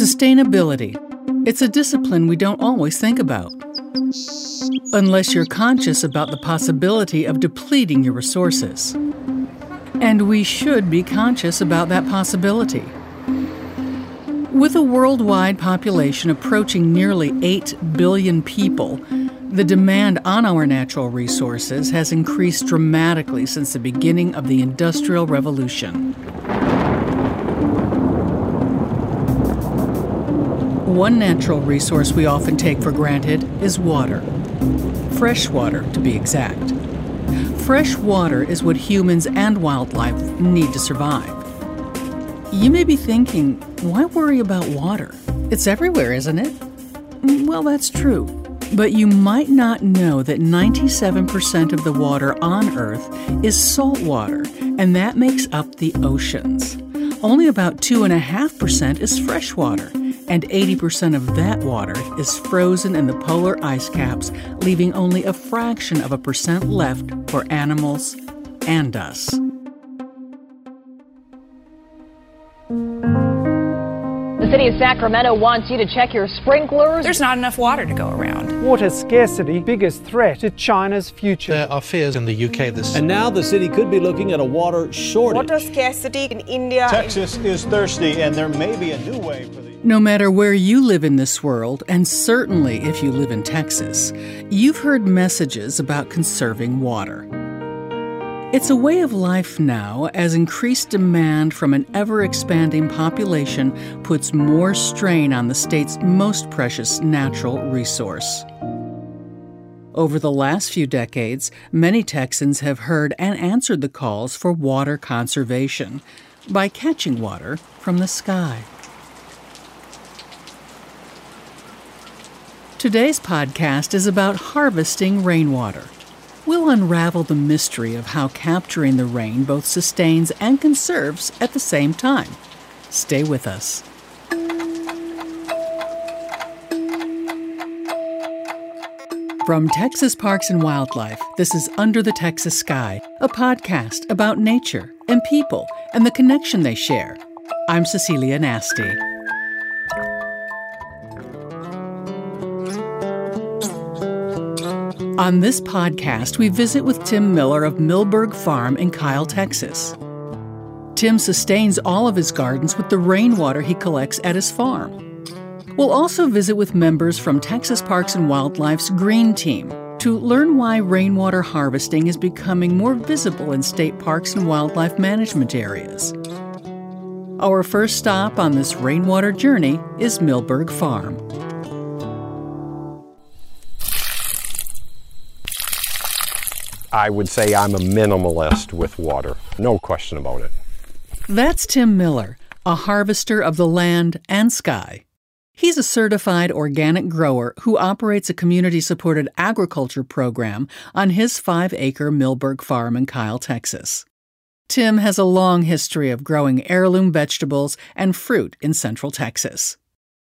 Sustainability. It's a discipline we don't always think about, unless you're conscious about the possibility of depleting your resources. And we should be conscious about that possibility. With a worldwide population approaching nearly 8 billion people, the demand on our natural resources has increased dramatically since the beginning of the Industrial Revolution. One natural resource we often take for granted is water. Fresh water, to be exact. Fresh water is what humans and wildlife need to survive. You may be thinking, why worry about water? It's everywhere, isn't it? Well, that's true. But you might not know that 97% of the water on Earth is salt water, and that makes up the oceans. Only about 2.5% is fresh water. And 80% of that water is frozen in the polar ice caps, leaving only a fraction of a percent left for animals and us. The city of Sacramento wants you to check your sprinklers. There's not enough water to go around. Water scarcity, biggest threat to China's future. There are fears in the UK this And now the city could be looking at a water shortage. Water scarcity in India. Texas is thirsty, and there may be a new way for the... No matter where you live in this world, and certainly if you live in Texas, you've heard messages about conserving water. It's a way of life now, as increased demand from an ever-expanding population puts more strain on the state's most precious natural resource. Over the last few decades, many Texans have heard and answered the calls for water conservation by catching water from the sky. Today's podcast is about harvesting rainwater. We'll unravel the mystery of how capturing the rain both sustains and conserves at the same time. Stay with us. From Texas Parks and Wildlife, this is Under the Texas Sky, a podcast about nature and people and the connection they share. I'm Cecilia Nasti. On this podcast, we visit with Tim Miller of Milberg Farm in Kyle, Texas. Tim sustains all of his gardens with the rainwater he collects at his farm. We'll also visit with members from Texas Parks and Wildlife's Green Team to learn why rainwater harvesting is becoming more visible in state parks and wildlife management areas. Our first stop on this rainwater journey is Milberg Farm. I would say I'm a minimalist with water. No question about it. That's Tim Miller, a harvester of the land and sky. He's a certified organic grower who operates a community-supported agriculture program on his 5-acre Milberg farm in Kyle, Texas. Tim has a long history of growing heirloom vegetables and fruit in central Texas.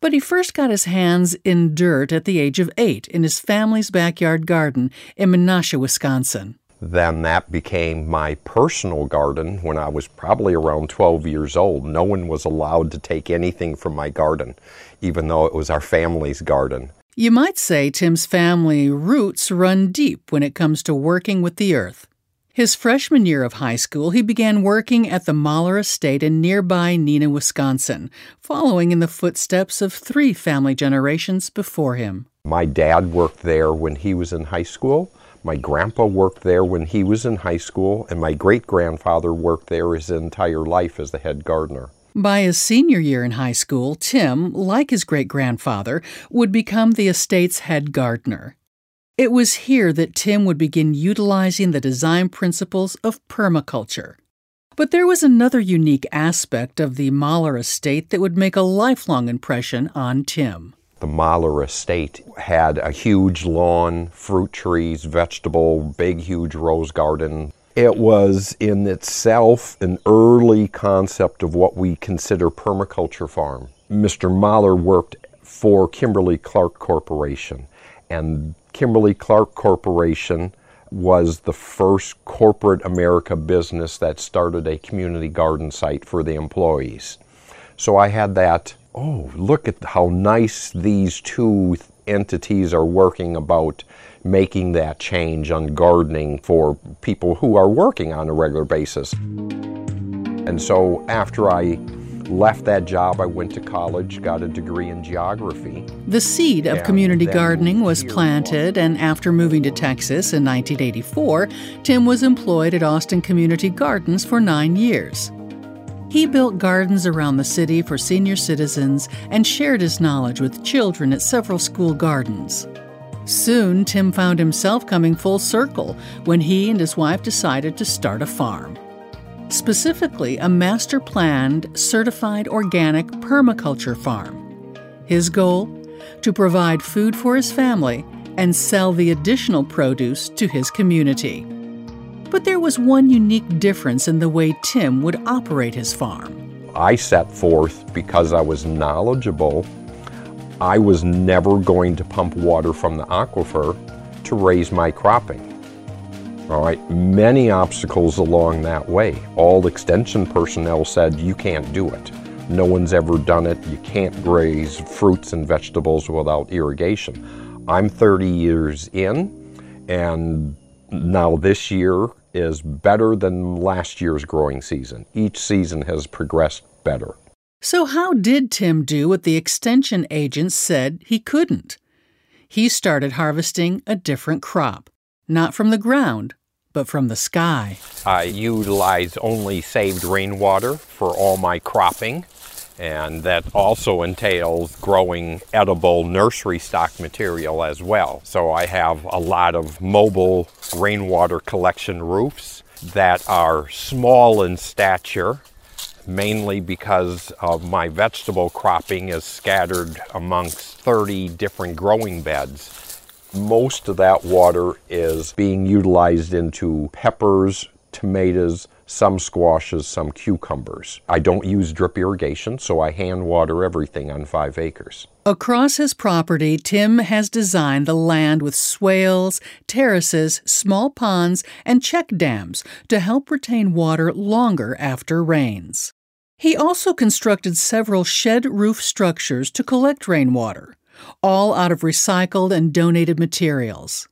But he first got his hands in dirt at the age of 8 in his family's backyard garden in Menasha, Wisconsin. Then that became my personal garden when I was probably around 12 years old. No one was allowed to take anything from my garden, even though it was our family's garden. You might say Tim's family roots run deep when it comes to working with the earth. His freshman year of high school, he began working at the Mahler Estate in nearby Neenah, Wisconsin, following in the footsteps of 3 family generations before him. My dad worked there when he was in high school, my grandpa worked there when he was in high school, and my great-grandfather worked there his entire life as the head gardener. By his senior year in high school, Tim, like his great-grandfather, would become the estate's head gardener. It was here that Tim would begin utilizing the design principles of permaculture. But there was another unique aspect of the Mahler Estate that would make a lifelong impression on Tim. The Mahler Estate had a huge lawn, fruit trees, vegetable, big, huge rose garden. It was in itself an early concept of what we consider permaculture farm. Mr. Mahler worked for Kimberly Clark Corporation, and Kimberly Clark Corporation was the first corporate America business that started a community garden site for the employees. So I had that oh, look at how nice these two entities are working about making that change on gardening for people who are working on a regular basis. And so after I left that job, I went to college, got a degree in geography. The seed of community gardening was planted, and after moving to Texas in 1984, Tim was employed at Austin Community Gardens for 9 years. He built gardens around the city for senior citizens and shared his knowledge with children at several school gardens. Soon, Tim found himself coming full circle when he and his wife decided to start a farm. Specifically, a master-planned, certified organic permaculture farm. His goal? To provide food for his family and sell the additional produce to his community. But there was one unique difference in the way Tim would operate his farm. I set forth, because I was knowledgeable, I was never going to pump water from the aquifer to raise my cropping. All right, many obstacles along that way. All extension personnel said, you can't do it. No one's ever done it. You can't graze fruits and vegetables without irrigation. I'm 30 years in, and now this year is better than last year's growing season. Each season has progressed better. So how did Tim do what the extension agents said he couldn't? He started harvesting a different crop, not from the ground, but from the sky. I utilize only saved rainwater for all my cropping, and that also entails growing edible nursery stock material as well. So I have a lot of mobile rainwater collection roofs that are small in stature, mainly because of my vegetable cropping is scattered amongst 30 different growing beds. Most of that water is being utilized into peppers, tomatoes, some squashes, some cucumbers. I don't use drip irrigation, so I hand water everything on 5 acres. Across his property, Tim has designed the land with swales, terraces, small ponds, and check dams to help retain water longer after rains. He also constructed several shed roof structures to collect rainwater, all out of recycled and donated materials.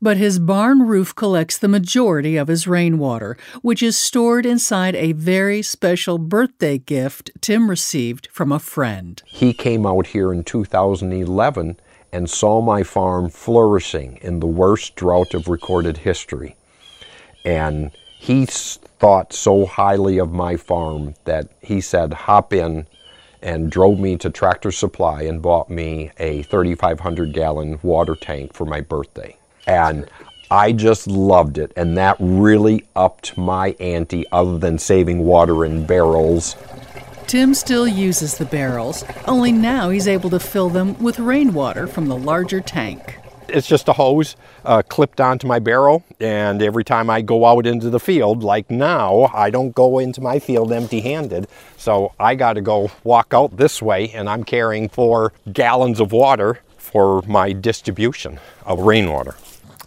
But his barn roof collects the majority of his rainwater, which is stored inside a very special birthday gift Tim received from a friend. He came out here in 2011 and saw my farm flourishing in the worst drought of recorded history. And he thought so highly of my farm that he said, hop in, and drove me to Tractor Supply and bought me a 3,500-gallon water tank for my birthday. And I just loved it, and that really upped my ante other than saving water in barrels. Tim still uses the barrels, only now he's able to fill them with rainwater from the larger tank. It's just a hose clipped onto my barrel, and every time I go out into the field, like now, I don't go into my field empty-handed, so I got to go walk out this way, and I'm carrying 4 gallons of water for my distribution of rainwater.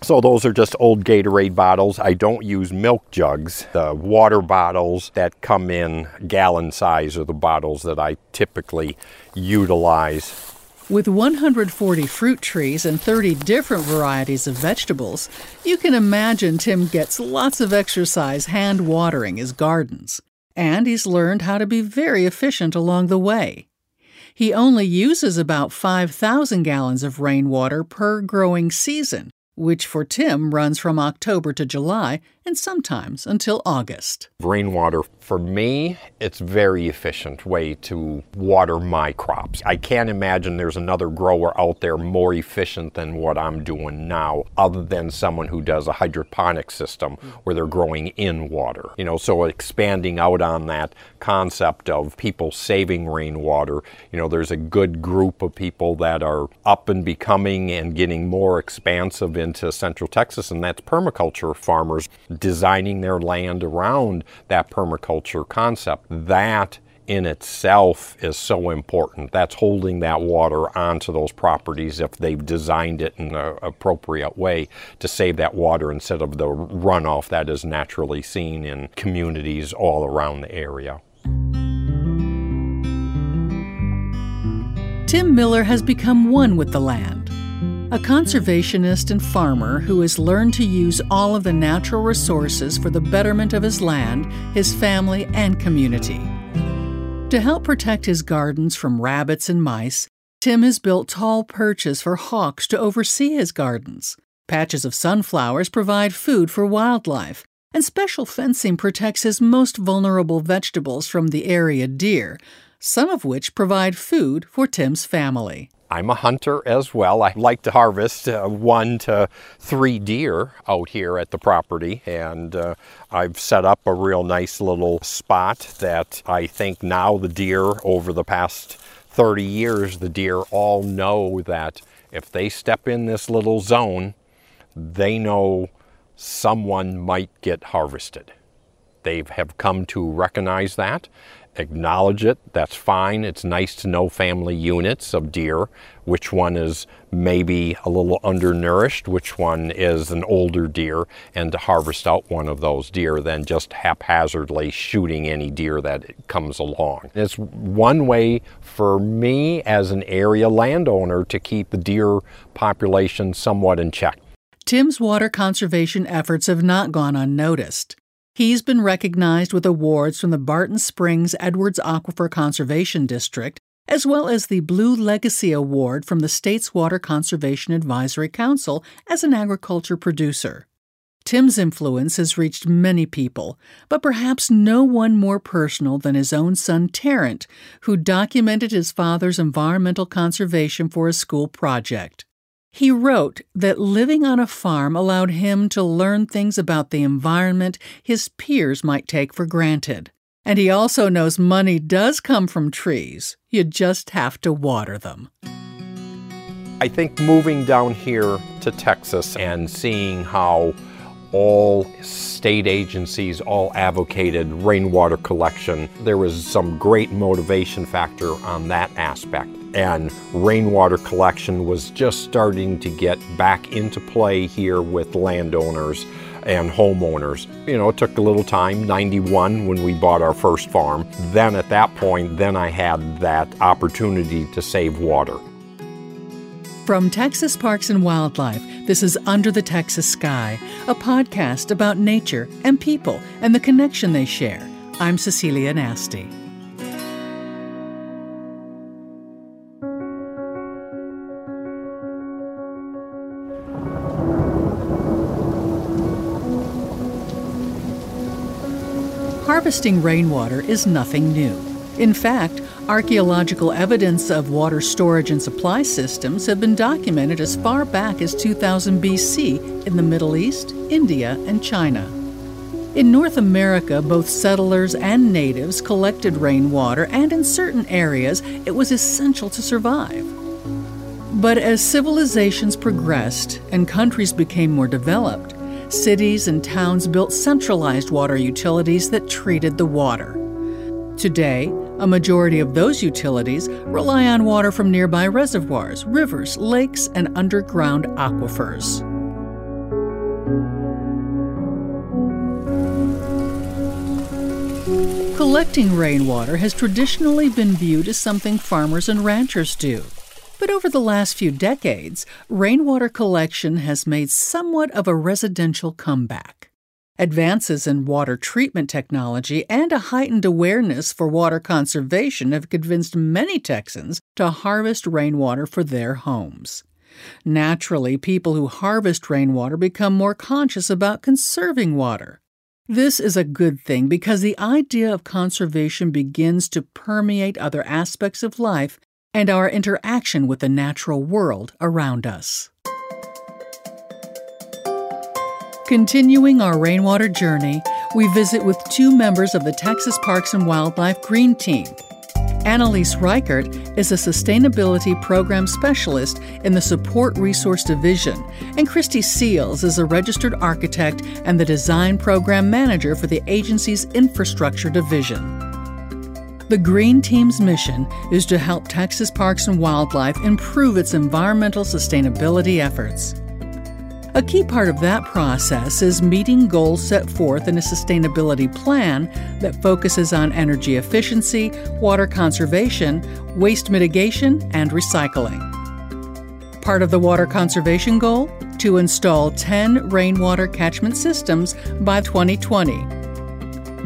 So those are just old Gatorade bottles. I don't use milk jugs. The water bottles that come in gallon size are the bottles that I typically utilize. With 140 fruit trees and 30 different varieties of vegetables, you can imagine Tim gets lots of exercise hand-watering his gardens. And he's learned how to be very efficient along the way. He only uses about 5,000 gallons of rainwater per growing season, which for Tim runs from October to July and sometimes until August. Rainwater, for me, it's a very efficient way to water my crops. I can't imagine there's another grower out there more efficient than what I'm doing now, other than someone who does a hydroponic system where they're growing in water. You know, so expanding out on that concept of people saving rainwater, you know, there's a good group of people that are up and becoming and getting more expansive into Central Texas, and that's permaculture farmers designing their land around that permaculture concept. That in itself is so important. That's holding that water onto those properties if they've designed it in an appropriate way to save that water instead of the runoff that is naturally seen in communities all around the area. Tim Miller has become one with the land, a conservationist and farmer who has learned to use all of the natural resources for the betterment of his land, his family, and community. To help protect his gardens from rabbits and mice, Tim has built tall perches for hawks to oversee his gardens. Patches of sunflowers provide food for wildlife, and special fencing protects his most vulnerable vegetables from the area deer, some of which provide food for Tim's family. I'm a hunter as well. I like to harvest 1 to 3 deer out here at the property, and I've set up a real nice little spot that I think now the deer over the past 30 years, the deer all know that if they step in this little zone, they know someone might get harvested. They have come to recognize that, acknowledge it, that's fine. It's nice to know family units of deer, which one is maybe a little undernourished, which one is an older deer, and to harvest out one of those deer than just haphazardly shooting any deer that comes along. It's one way for me as an area landowner to keep the deer population somewhat in check. Tim's water conservation efforts have not gone unnoticed. He's been recognized with awards from the Barton Springs Edwards Aquifer Conservation District, as well as the Blue Legacy Award from the state's Water Conservation Advisory Council as an agriculture producer. Tim's influence has reached many people, but perhaps no one more personal than his own son Tarrant, who documented his father's environmental conservation for a school project. He wrote that living on a farm allowed him to learn things about the environment his peers might take for granted. And he also knows money does come from trees. You just have to water them. I think moving down here to Texas and seeing how all state agencies all advocated rainwater collection, there was some great motivation factor on that aspect. And rainwater collection was just starting to get back into play here with landowners and homeowners. You know, it took a little time, 91 when we bought our first farm. Then at that point, then I had that opportunity to save water. From Texas Parks and Wildlife, this is Under the Texas Sky, a podcast about nature and people and the connection they share. I'm Cecilia Nasti. Harvesting rainwater is nothing new. In fact, archaeological evidence of water storage and supply systems have been documented as far back as 2000 BC in the Middle East, India, and China. In North America, both settlers and natives collected rainwater, and in certain areas, it was essential to survive. But as civilizations progressed and countries became more developed, cities and towns built centralized water utilities that treated the water. Today, a majority of those utilities rely on water from nearby reservoirs, rivers, lakes, and underground aquifers. Collecting rainwater has traditionally been viewed as something farmers and ranchers do. But over the last few decades, rainwater collection has made somewhat of a residential comeback. Advances in water treatment technology and a heightened awareness for water conservation have convinced many Texans to harvest rainwater for their homes. Naturally, people who harvest rainwater become more conscious about conserving water. This is a good thing because the idea of conservation begins to permeate other aspects of life and our interaction with the natural world around us. Continuing our rainwater journey, we visit with two members of the Texas Parks and Wildlife Green Team. Annalise Reichert is a Sustainability Program Specialist in the Support Resource Division, and Christy Seals is a Registered Architect and the Design Program Manager for the agency's Infrastructure Division. The Green Team's mission is to help Texas Parks and Wildlife improve its environmental sustainability efforts. A key part of that process is meeting goals set forth in a sustainability plan that focuses on energy efficiency, water conservation, waste mitigation, and recycling. Part of the water conservation goal? To install 10 rainwater catchment systems by 2020.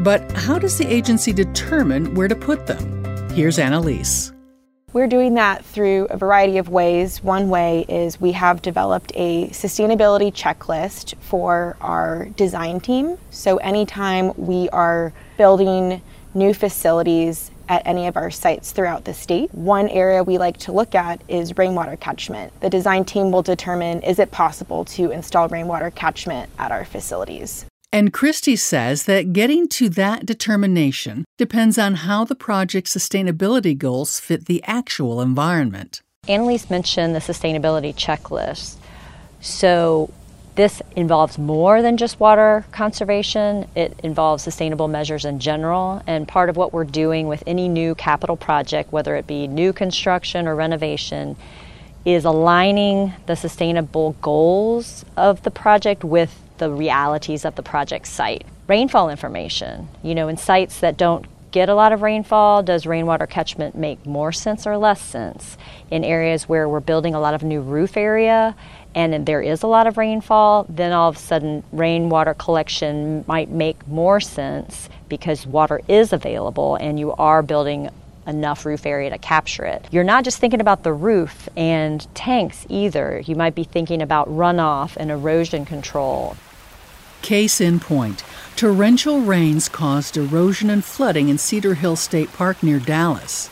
But how does the agency determine where to put them? Here's Annalise. We're doing that through a variety of ways. One way is we have developed a sustainability checklist for our design team. So anytime we are building new facilities at any of our sites throughout the state, one area we like to look at is rainwater catchment. The design team will determine, is it possible to install rainwater catchment at our facilities? And Christy says that getting to that determination depends on how the project's sustainability goals fit the actual environment. Annalise mentioned the sustainability checklist. So this involves more than just water conservation. It involves sustainable measures in general. And part of what we're doing with any new capital project, whether it be new construction or renovation, is aligning the sustainable goals of the project with the realities of the project site. Rainfall information, in sites that don't get a lot of rainfall, does rainwater catchment make more sense or less sense? In areas where we're building a lot of new roof area and there is a lot of rainfall, then all of a sudden rainwater collection might make more sense because water is available and you are building enough roof area to capture it. You're not just thinking about the roof and tanks either. You might be thinking about runoff and erosion control. Case in point, torrential rains caused erosion and flooding in Cedar Hill State Park near Dallas.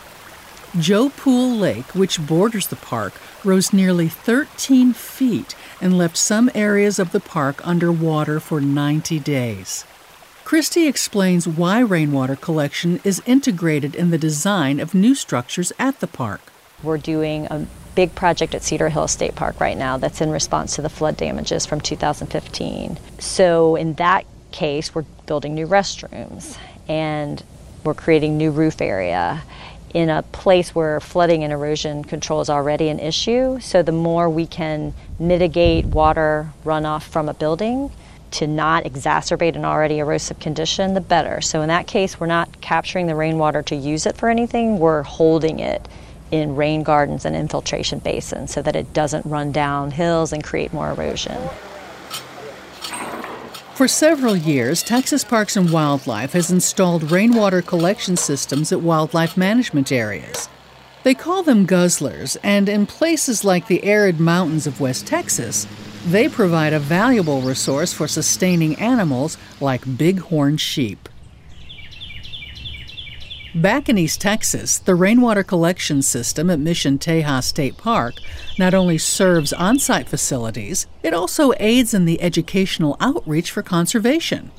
Joe Pool Lake, which borders the park, rose nearly 13 feet and left some areas of the park underwater for 90 days. Christy explains why rainwater collection is integrated in the design of new structures at the park. We're doing a big project at Cedar Hill State Park right now that's in response to the flood damages from 2015. So in that case, we're building new restrooms and we're creating new roof area in a place where flooding and erosion control is already an issue. So the more we can mitigate water runoff from a building to not exacerbate an already erosive condition, the better. So in that case, we're not capturing the rainwater to use it for anything. We're holding it in rain gardens and infiltration basins so that it doesn't run down hills and create more erosion. For several years, Texas Parks and Wildlife has installed rainwater collection systems at wildlife management areas. They call them guzzlers, and in places like the arid mountains of West Texas, they provide a valuable resource for sustaining animals like bighorn sheep. Back in East Texas, the rainwater collection system at Mission Tejas State Park not only serves on-site facilities, it also aids in the educational outreach for conservation.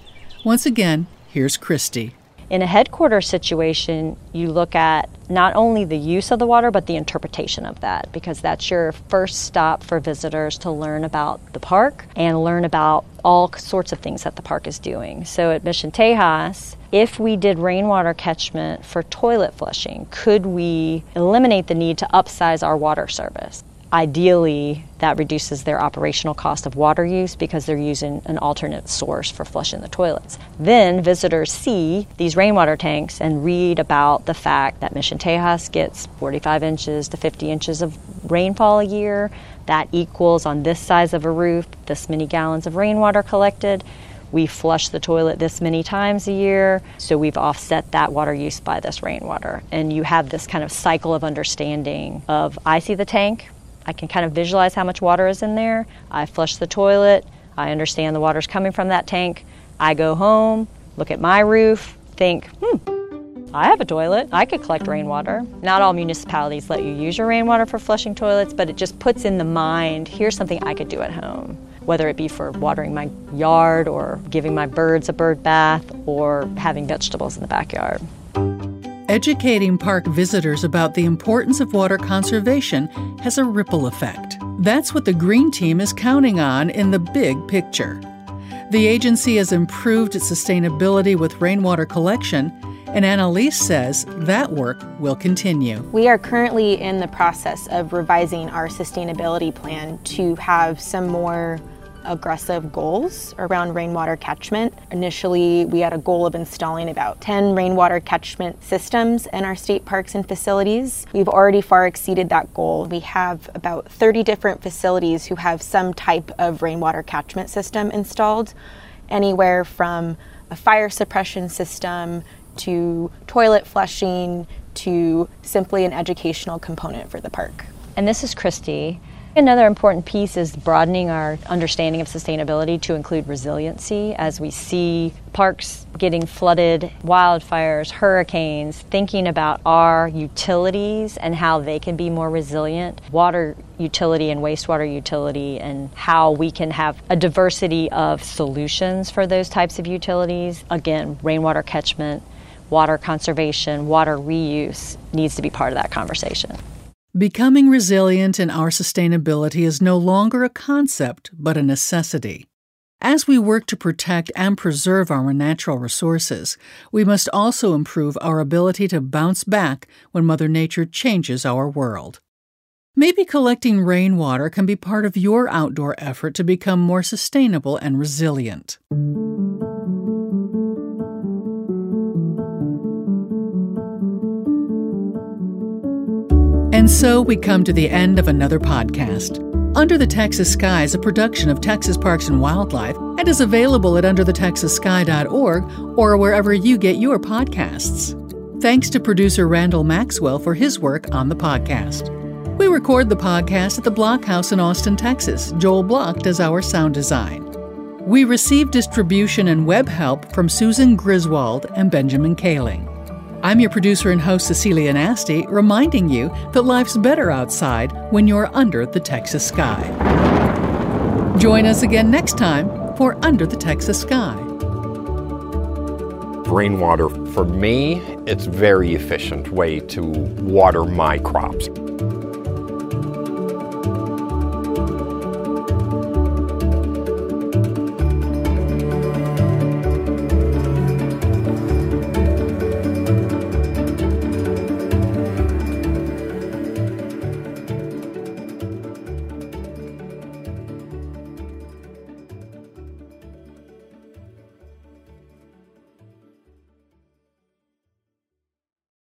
Once again, here's Christy. In a headquarters situation, you look at not only the use of the water, but the interpretation of that, because that's your first stop for visitors to learn about the park and learn about all sorts of things that the park is doing. So at Mission Tejas, if we did rainwater catchment for toilet flushing, could we eliminate the need to upsize our water service? Ideally, that reduces their operational cost of water use because they're using an alternate source for flushing the toilets. Then visitors see these rainwater tanks and read about the fact that Mission Tejas gets 45 inches to 50 inches of rainfall a year. That equals, on this size of a roof, this many gallons of rainwater collected. We flush the toilet this many times a year, so we've offset that water use by this rainwater. And you have this kind of cycle of understanding of, I see the tank, I can kind of visualize how much water is in there. I flush the toilet. I understand the water's coming from that tank. I go home, look at my roof, think, I have a toilet. I could collect rainwater. Not all municipalities let you use your rainwater for flushing toilets, but it just puts in the mind, here's something I could do at home, whether it be for watering my yard or giving my birds a bird bath or having vegetables in the backyard. Educating park visitors about the importance of water conservation has a ripple effect. That's what the Green Team is counting on in the big picture. The agency has improved its sustainability with rainwater collection, and Annalise says that work will continue. We are currently in the process of revising our sustainability plan to have some more aggressive goals around rainwater catchment. Initially, we had a goal of installing about 10 rainwater catchment systems in our state parks and facilities. We've already far exceeded that goal. We have about 30 different facilities who have some type of rainwater catchment system installed, anywhere from a fire suppression system to toilet flushing to simply an educational component for the park. And this is Christy. Another important piece is broadening our understanding of sustainability to include resiliency. As we see parks getting flooded, wildfires, hurricanes, thinking about our utilities and how they can be more resilient, water utility and wastewater utility, and how we can have a diversity of solutions for those types of utilities. Again, rainwater catchment, water conservation, water reuse needs to be part of that conversation. Becoming resilient in our sustainability is no longer a concept, but a necessity. As we work to protect and preserve our natural resources, we must also improve our ability to bounce back when Mother Nature changes our world. Maybe collecting rainwater can be part of your outdoor effort to become more sustainable and resilient. And so we come to the end of another podcast. Under the Texas Sky is a production of Texas Parks and Wildlife and is available at underthetexassky.org or wherever you get your podcasts. Thanks to producer Randall Maxwell for his work on the podcast. We record the podcast at the Blockhouse in Austin, Texas. Joel Block does our sound design. We receive distribution and web help from Susan Griswold and Benjamin Kaling. I'm your producer and host, Cecilia Nasti, reminding you that life's better outside when you're under the Texas sky. Join us again next time for Under the Texas Sky. Rainwater, for me, it's a very efficient way to water my crops.